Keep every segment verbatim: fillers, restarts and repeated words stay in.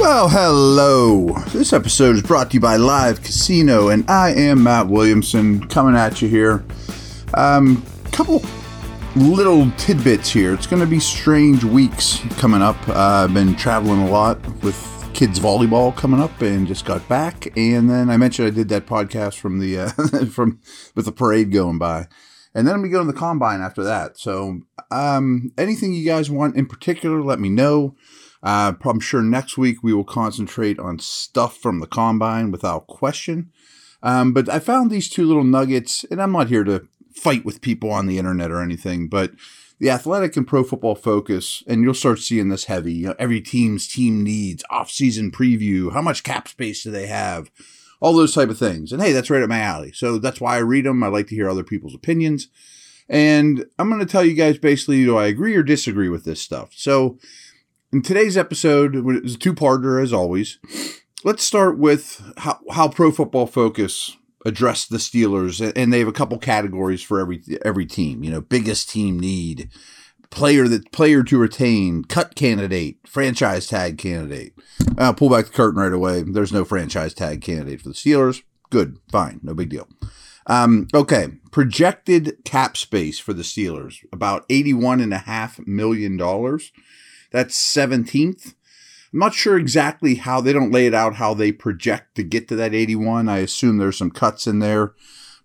Well, hello. This episode is brought to you by Live Casino, and I am Matt Williamson coming at you here. Um, couple little tidbits here. It's going to be strange weeks coming up. Uh, I've been traveling a lot with kids volleyball coming up, and just got back. And then I mentioned I did that podcast from the uh, from with the parade going by, and then I'm going to go to the Combine after that. So, um, anything you guys want in particular, let me know. Uh, I'm sure next week we will concentrate on stuff from the Combine without question. Um, but I found these two little nuggets, and I'm not here to fight with people on the internet or anything, but The Athletic and Pro Football Focus, and you'll start seeing this heavy, you know, every team's team needs, off-season preview, how much cap space do they have, all those type of things. And hey, that's right up my alley. So that's why I read them. I like to hear other people's opinions. And I'm going to tell you guys basically, do I agree or disagree with this stuff? So in today's episode, it's a two-parter as always. Let's start with how, how Pro Football Focus addressed the Steelers, and they have a couple categories for every every team. You know, biggest team need, player that player to retain, cut candidate, franchise tag candidate. Uh, pull back the curtain right away. There's no franchise tag candidate for the Steelers. Good, fine, no big deal. Um, okay, projected cap space for the Steelers, about eighty-one point five million dollars. That's seventeenth. I'm not sure exactly how they don't lay it out, how they project to get to that eighty-one. I assume there's some cuts in there,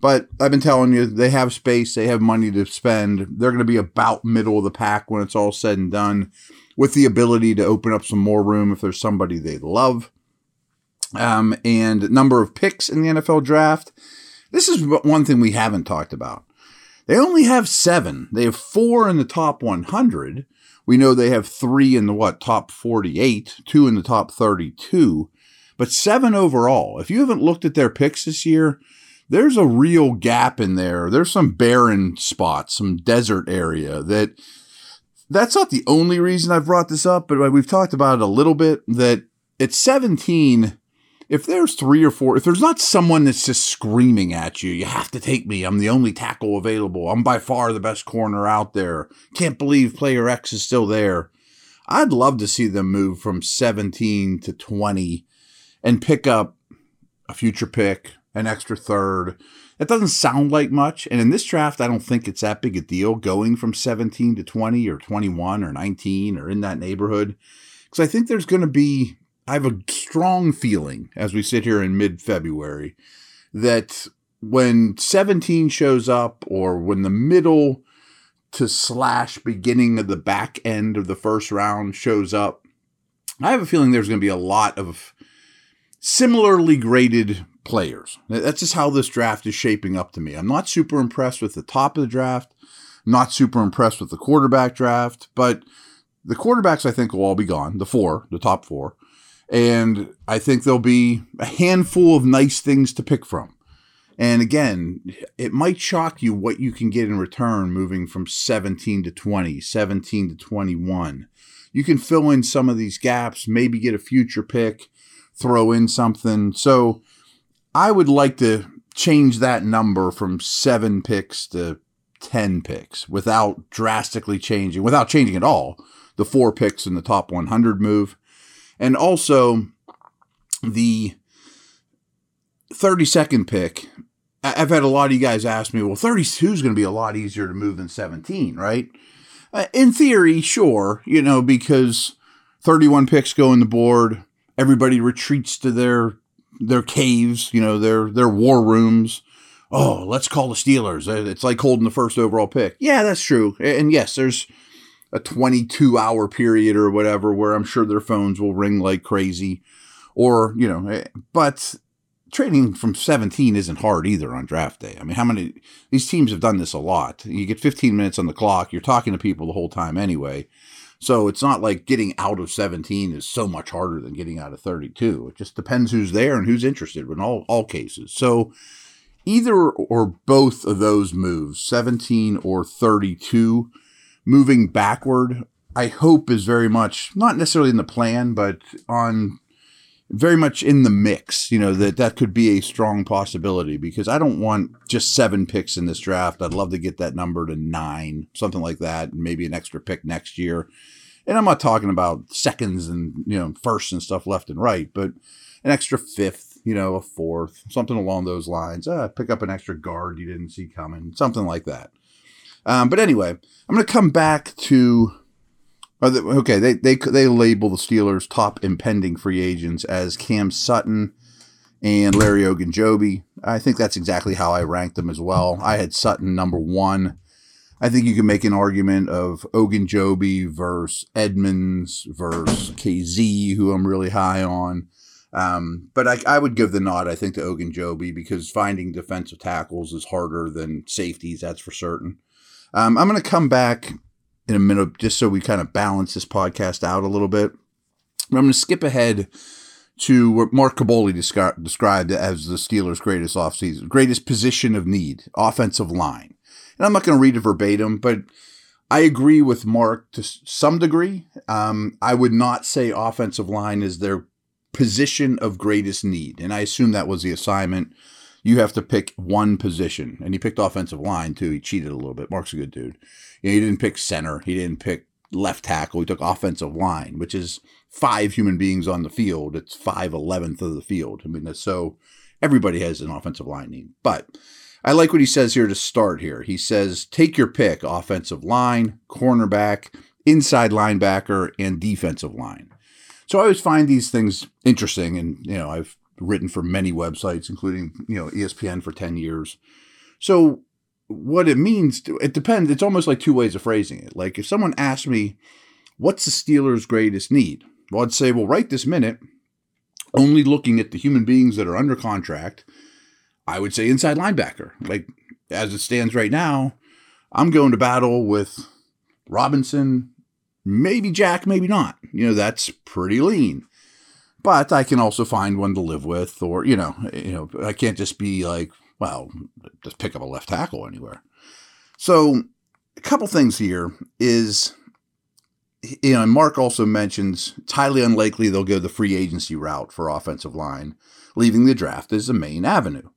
but I've been telling you, they have space. They have money to spend. They're going to be about middle of the pack when it's all said and done, with the ability to open up some more room if there's somebody they love. Um, and number of picks in the N F L draft. This is one thing we haven't talked about. They only have seven. They have four in the top one hundred. We know they have three in the, what, top forty-eight, two in the top thirty-two, but seven overall. If you haven't looked at their picks this year, there's a real gap in there. There's some barren spots, some desert area. That that's not the only reason I've brought this up, but we've talked about it a little bit, that at seventeen, if there's three or four, if there's not someone that's just screaming at you, you have to take me, I'm the only tackle available, I'm by far the best corner out there, can't believe player X is still there, I'd love to see them move from seventeen to twenty and pick up a future pick, an extra third. That doesn't sound like much. And in this draft, I don't think it's that big a deal going from seventeen to twenty or twenty-one or nineteen or in that neighborhood. Because I think there's going to be, I have a strong feeling as we sit here in mid-February that when seventeen shows up, or when the middle to slash beginning of the back end of the first round shows up, I have a feeling there's going to be a lot of similarly graded players. That's just how this draft is shaping up to me. I'm not super impressed with the top of the draft, not super impressed with the quarterback draft, but the quarterbacks I think will all be gone, the four, the top four. And I think there'll be a handful of nice things to pick from. And again, it might shock you what you can get in return moving from seventeen to twenty, seventeen to twenty-one. You can fill in some of these gaps, maybe get a future pick, throw in something. So I would like to change that number from seven picks to ten picks without drastically changing, without changing at all, the four picks in the top one hundred move. And also, the thirty-second pick, I've had a lot of you guys ask me, well, thirty-two is going to be a lot easier to move than seventeen, right? Uh, in theory, sure, you know, because thirty-one picks go on the board, everybody retreats to their their caves, you know, their, their war rooms. Oh, let's call the Steelers. It's like holding the first overall pick. Yeah, that's true. And yes, there's a twenty-two hour period or whatever, where I'm sure their phones will ring like crazy, or, you know, but trading from seventeen isn't hard either on draft day. I mean, how many – these teams have done this a lot. You get fifteen minutes on the clock. You're talking to people the whole time anyway. So it's not like getting out of seventeen is so much harder than getting out of thirty-two. It just depends who's there and who's interested in all, all cases. So either or both of those moves, seventeen or thirty-two, moving backward, I hope is very much, not necessarily in the plan, but on very much in the mix, you know, that that could be a strong possibility because I don't want just seven picks in this draft. I'd love to get that number to nine, something like that, and maybe an extra pick next year. And I'm not talking about seconds and, you know, firsts and stuff left and right, but an extra fifth, you know, a fourth, something along those lines. Uh, pick up an extra guard you didn't see coming, something like that. Um, but anyway, I'm going to come back to... Okay, they they they label the Steelers' top impending free agents as Cam Sutton and Larry Ogunjobi. I think that's exactly how I ranked them as well. I had Sutton number one. I think you can make an argument of Ogunjobi versus Edmonds versus K Z, who I'm really high on. Um, but I, I would give the nod, I think, to Ogunjobi because finding defensive tackles is harder than safeties, that's for certain. Um, I'm going to come back in a minute, just so we kind of balance this podcast out a little bit. But I'm going to skip ahead to what Mark Kaboly descri- described as the Steelers' greatest offseason, greatest position of need, offensive line. And I'm not going to read it verbatim, but I agree with Mark to some degree. Um, I would not say offensive line is their position of greatest need, and I assume that was the assignment. You have to pick one position, and he picked offensive line, too. He cheated a little bit. Mark's a good dude. You know, he didn't pick center. He didn't pick left tackle. He took offensive line, which is five human beings on the field. It's five elevenths of the field. I mean, that's so everybody has an offensive line need. But I like what he says here to start here. He says, take your pick, offensive line, cornerback, inside linebacker, and defensive line. So I always find these things interesting, and, you know, I've written for many websites, including, you know, E S P N for ten years. So what it means, to, it depends. It's almost like two ways of phrasing it. Like if someone asked me, what's the Steelers' greatest need? Well, I'd say, well, right this minute, only looking at the human beings that are under contract, I would say inside linebacker. Like as it stands right now, I'm going to battle with Robinson, maybe Jack, maybe not. You know, that's pretty lean. But I can also find one to live with, or, you know, you know, I can't just be like, well, just pick up a left tackle anywhere. So a couple things here is, you know, Mark also mentions it's highly unlikely they'll go the free agency route for offensive line, leaving the draft as the main avenue,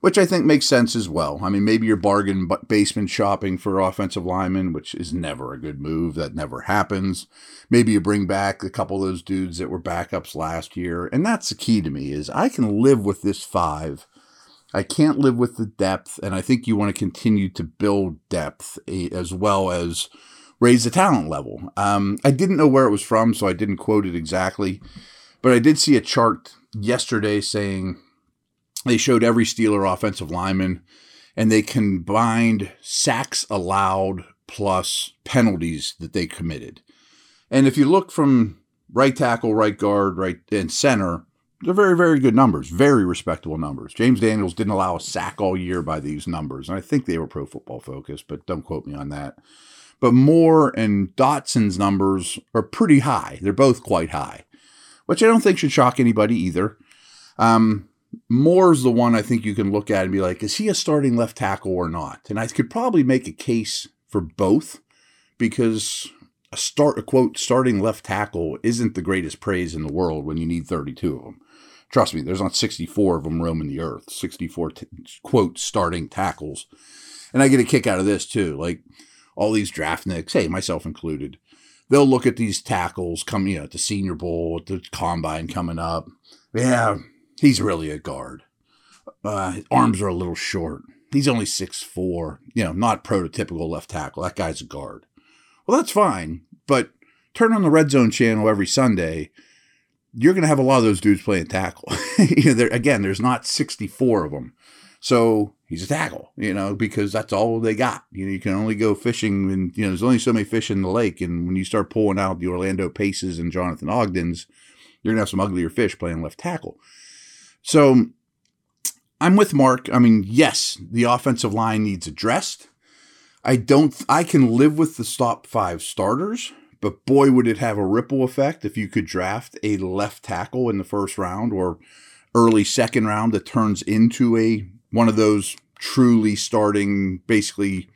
which I think makes sense as well. I mean, maybe you're bargain basement shopping for offensive linemen, which is never a good move. That never happens. Maybe you bring back a couple of those dudes that were backups last year. And that's the key to me is I can live with this five. I can't live with the depth. And I think you want to continue to build depth as well as raise the talent level. Um, I didn't know where it was from, so I didn't quote it exactly. But I did see a chart yesterday saying they showed every Steeler offensive lineman, and they combined sacks allowed plus penalties that they committed. And if you look from right tackle, right guard, right and center, they're very, very good numbers, very respectable numbers. James Daniels didn't allow a sack all year by these numbers, and I think they were Pro Football Focus, but don't quote me on that. But Moore and Dotson's numbers are pretty high. They're both quite high, which I don't think should shock anybody either. Um... Moore's the one I think you can look at and be like, is he a starting left tackle or not? And I could probably make a case for both because a start, a quote, starting left tackle isn't the greatest praise in the world when you need thirty-two of them. Trust me, there's not sixty-four of them roaming the earth, sixty-four, t- quote, starting tackles. And I get a kick out of this too. Like all these draft nicks, hey, myself included, they'll look at these tackles coming, you know, at the Senior Bowl, at the Combine coming up. Yeah. He's really a guard. Uh, his arms are a little short. He's only six foot four, you know, not prototypical left tackle. That guy's a guard. Well, that's fine, but turn on the Red Zone channel every Sunday, you're going to have a lot of those dudes playing tackle. you know, again, there's not sixty-four of them. So he's a tackle, you know, because that's all they got. You know, you can only go fishing and, you know, there's only so many fish in the lake. And when you start pulling out the Orlando Paces and Jonathan Ogdens, you're going to have some uglier fish playing left tackle. So I'm with Mark. I mean, yes, the offensive line needs addressed. I don't, I can live with the top five starters, but boy, would it have a ripple effect if you could draft a left tackle in the first round or early second round that turns into a, one of those truly starting, basically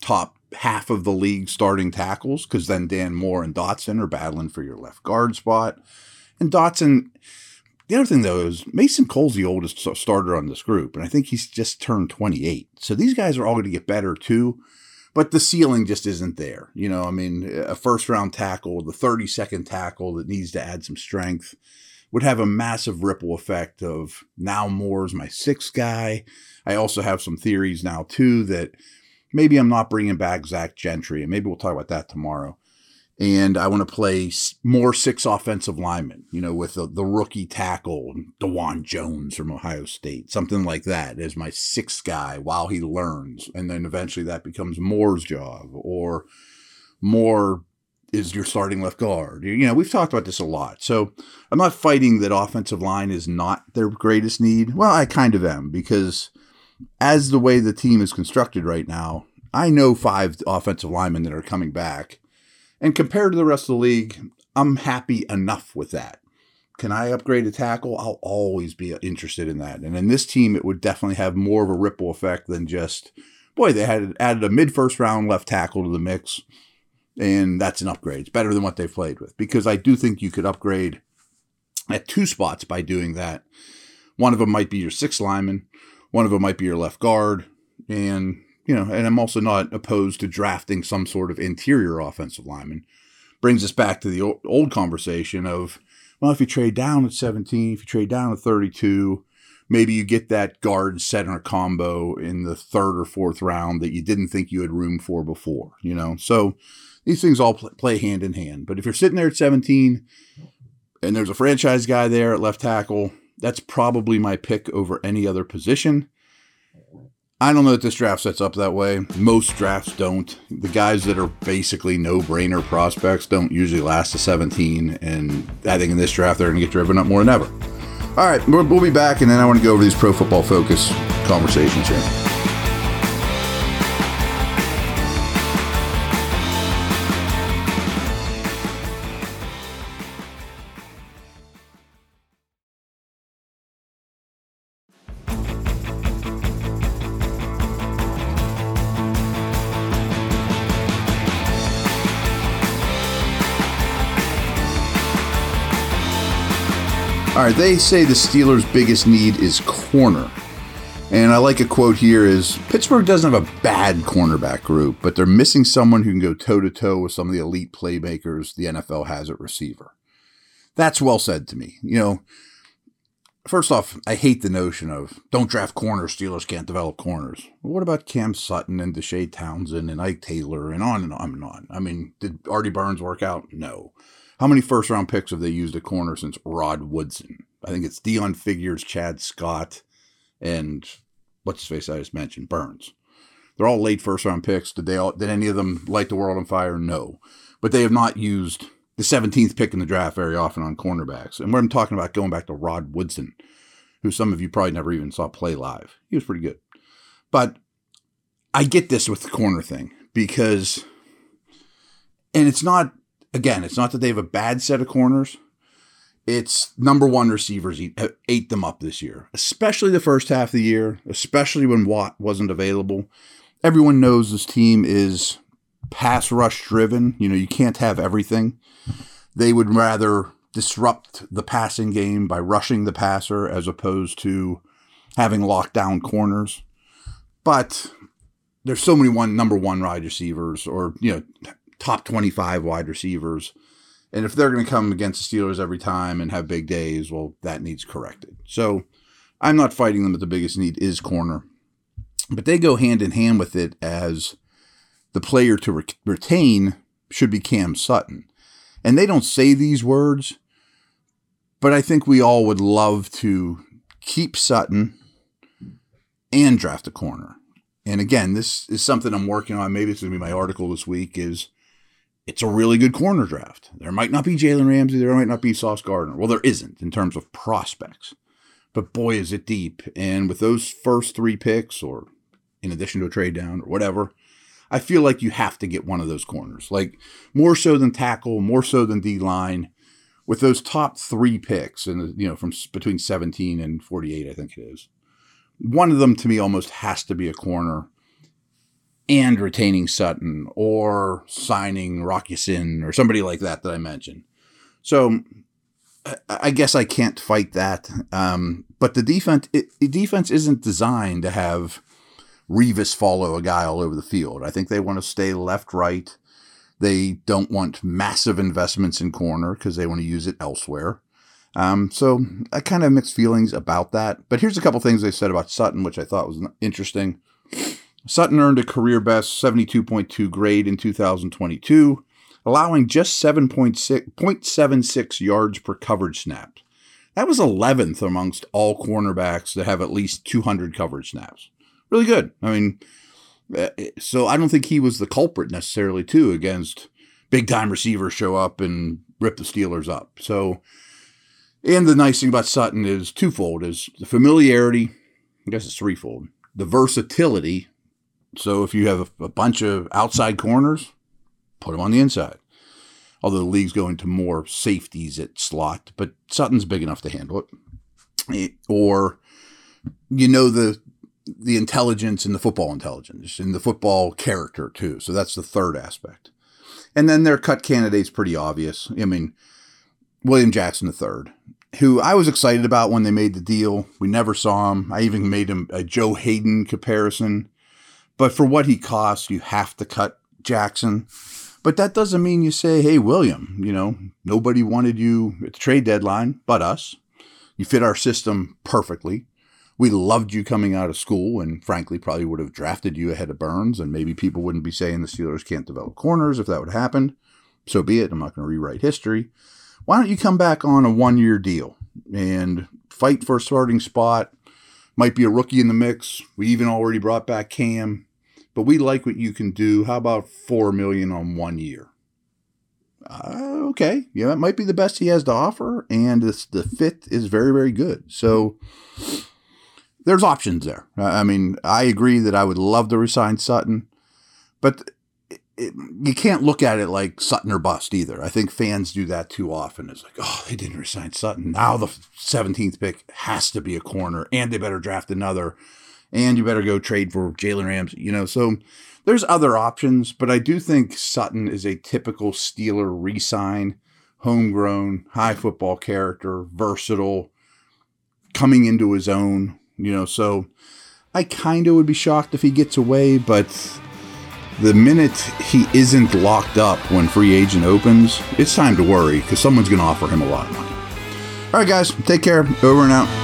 top half of the league starting tackles. Cause then Dan Moore and Dotson are battling for your left guard spot. And Dotson, the other thing, though, is Mason Cole's the oldest starter on this group, and I think he's just turned twenty-eight. So these guys are all going to get better, too, but the ceiling just isn't there. You know, I mean, a first-round tackle, the thirty-second tackle that needs to add some strength would have a massive ripple effect of now Moore's my sixth guy. I also have some theories now, too, that maybe I'm not bringing back Zach Gentry, and maybe we'll talk about that tomorrow. And I want to play more six offensive linemen, you know, with the, the rookie tackle, DeJuan Jones from Ohio State, something like that as my sixth guy while he learns. And then eventually that becomes Moore's job, or Moore is your starting left guard. You know, we've talked about this a lot. So I'm not fighting that offensive line is not their greatest need. Well, I kind of am, because as the way the team is constructed right now, I know five offensive linemen that are coming back. And compared to the rest of the league, I'm happy enough with that. Can I upgrade a tackle? I'll always be interested in that. And in this team, it would definitely have more of a ripple effect than just, boy, they had added a mid-first round left tackle to the mix, and that's an upgrade. It's better than what they played with, because I do think you could upgrade at two spots by doing that. One of them might be your sixth lineman. One of them might be your left guard. And You know, and I'm also not opposed to drafting some sort of interior offensive lineman. Brings us back to the old conversation of, well, if you trade down at seventeen, if you trade down at thirty-two, maybe you get that guard center combo in the third or fourth round that you didn't think you had room for before, you know. So these things all play hand in hand. But if you're sitting there at seventeen and there's a franchise guy there at left tackle, that's probably my pick over any other position. I don't know that this draft sets up that way. Most drafts don't. The guys that are basically no-brainer prospects don't usually last to seventeen, and I think in this draft they're going to get driven up more than ever. All right, we'll be back, and then I want to go over these Pro Football Focus conversations here. All right, they say the Steelers' biggest need is corner. And I like a quote here is, Pittsburgh doesn't have a bad cornerback group, but they're missing someone who can go toe-to-toe with some of the elite playmakers the N F L has at receiver. That's well said to me. You know, first off, I hate the notion of, don't draft corners, Steelers can't develop corners. Well, what about Cam Sutton and Deshae Townsend and Ike Taylor and on and on and on? I mean, did Artie Burns work out? No. How many first-round picks have they used at corner since Rod Woodson? I think it's Dion Figures, Chad Scott, and what's-his-face I just mentioned, Burns. They're all late first-round picks. Did they all, did any of them light the world on fire? No. But they have not used the seventeenth pick in the draft very often on cornerbacks. And what I'm talking about going back to Rod Woodson, who some of you probably never even saw play live. He was pretty good. But I get this with the corner thing because – and it's not – again, it's not that they have a bad set of corners. It's number one receivers eat, ate them up this year, especially the first half of the year, especially when Watt wasn't available. Everyone knows this team is pass rush driven. You know, you can't have everything. They would rather disrupt the passing game by rushing the passer as opposed to having lockdown corners. But there's so many one number one wide receivers or, you know, top twenty-five wide receivers. And if they're going to come against the Steelers every time and have big days, well, that needs corrected. So I'm not fighting them that the biggest need is corner. But they go hand in hand with it as the player to re- retain should be Cam Sutton. And they don't say these words, but I think we all would love to keep Sutton and draft a corner. And again, this is something I'm working on. Maybe it's going to be my article this week is, it's a really good corner draft. There might not be Jalen Ramsey. There might not be Sauce Gardner. Well, there isn't in terms of prospects. But boy, is it deep. And with those first three picks, or in addition to a trade down or whatever, I feel like you have to get one of those corners, like more so than tackle, more so than D-line. With those top three picks, and you know, from between seventeen and forty-eight, I think it is, one of them to me almost has to be a corner. And retaining Sutton or signing Rockison or somebody like that that I mentioned. So I guess I can't fight that. Um, but the defense it, the defense isn't designed to have Revis follow a guy all over the field. I think they want to stay left, right. They don't want massive investments in corner because they want to use it elsewhere. Um, so I kind of have mixed feelings about that. But here's a couple things they said about Sutton, which I thought was interesting. Sutton earned a career-best seventy-two point two grade in two thousand twenty-two, allowing just seven point seven six yards per coverage snap. That was eleventh amongst all cornerbacks that have at least two hundred coverage snaps. Really good. I mean, so I don't think he was the culprit necessarily, too, against big-time receivers show up and rip the Steelers up. So, and the nice thing about Sutton is twofold, is the familiarity, I guess it's threefold, the versatility. So if you have a, a bunch of outside corners, put them on the inside. Although the league's going to more safeties at slot, but Sutton's big enough to handle it. it or, you know, the the intelligence and the football intelligence and the football character too. So that's the third aspect. And then their cut candidate's pretty obvious. I mean, William Jackson the third, who I was excited about when they made the deal. We never saw him. I even made him a Joe Hayden comparison. But for what he costs, you have to cut Jackson. But that doesn't mean you say, hey, William, you know, nobody wanted you at the trade deadline but us. You fit our system perfectly. We loved you coming out of school and, frankly, probably would have drafted you ahead of Burns, and maybe people wouldn't be saying the Steelers can't develop corners if that would happen. So be it. I'm not going to rewrite history. Why don't you come back on a one-year deal and fight for a starting spot? Might be a rookie in the mix. We even already brought back Cam, but we like what you can do. How about four million dollars on one year? Uh, okay. Yeah, that might be the best he has to offer, and it's, the fit is very, very good. So there's options there. I mean, I agree that I would love to resign Sutton, but it, it, you can't look at it like Sutton or bust either. I think fans do that too often. It's like, oh, they didn't resign Sutton. Now the seventeenth pick has to be a corner, and they better draft another, and you better go trade for Jalen Ramsey. You know, so there's other options, but I do think Sutton is a typical Steeler re-sign, homegrown, high football character, versatile, coming into his own. You know, so I kind of would be shocked if he gets away, but the minute he isn't locked up when free agent opens, it's time to worry because someone's going to offer him a lot of money. All right, guys, take care. Over and out.